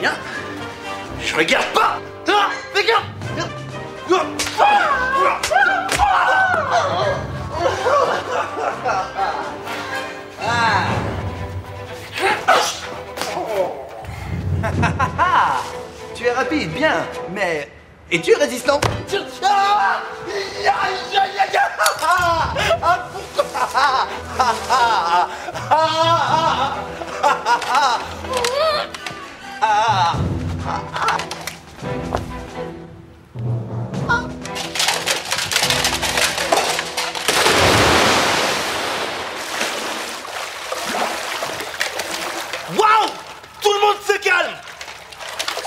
Viens. Je regarde pas. Ah, fais gaffe. Tu es rapide, bien, mais es-tu résistant?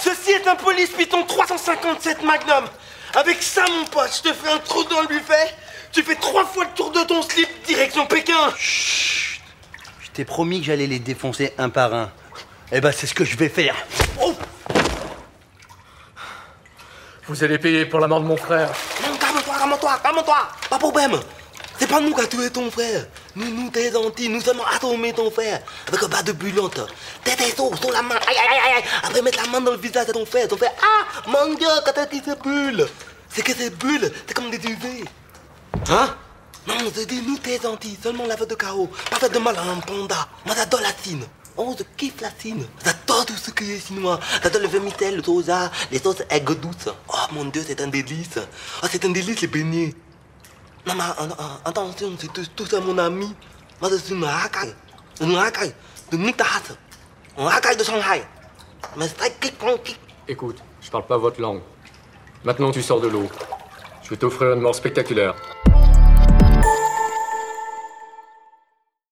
Ceci est un Police Python 357 magnum. Avec ça, mon pote, je te fais un trou dans le buffet, tu fais 3 fois le tour de ton slip, direction Pékin. Chut. Je t'ai promis que j'allais les défoncer un par un. Eh ben, c'est ce que je vais faire. Oh. Vous allez payer pour la mort de mon frère. Non, calme-toi. Pas de problème. C'est pas nous qui a tué ton frère. Nous t'es gentils, nous sommes assommés ton frère. Avec un bas de bulante. T'es saut sur la main. Aïe, aïe, aïe, aïe. Après mettre la main dans le visage de ton frère. Ton frère, ah, mon Dieu, quand t'as dit ces bulles. C'est que ces bulles, c'est comme des UV. Hein? Non, je dis, nous t'es gentils. Seulement la faute de chaos. Pas fait de mal à un panda. Moi, j'adore la Chine. Oh, je kiffe la Chine. J'adore tout ce qui est chinois. J'adore le vermicelle, le soja, les sauces aigres douces. Oh, mon Dieu, c'est un délice. Oh, c'est un délice, les beignets. Non, mais attention, c'est tout ça, mon ami. Moi, je suis une racaille de Nitahass, une racaille de Shanghai. Mais écoute, je parle pas votre langue. Maintenant, tu sors de l'eau. Je vais t'offrir une mort spectaculaire.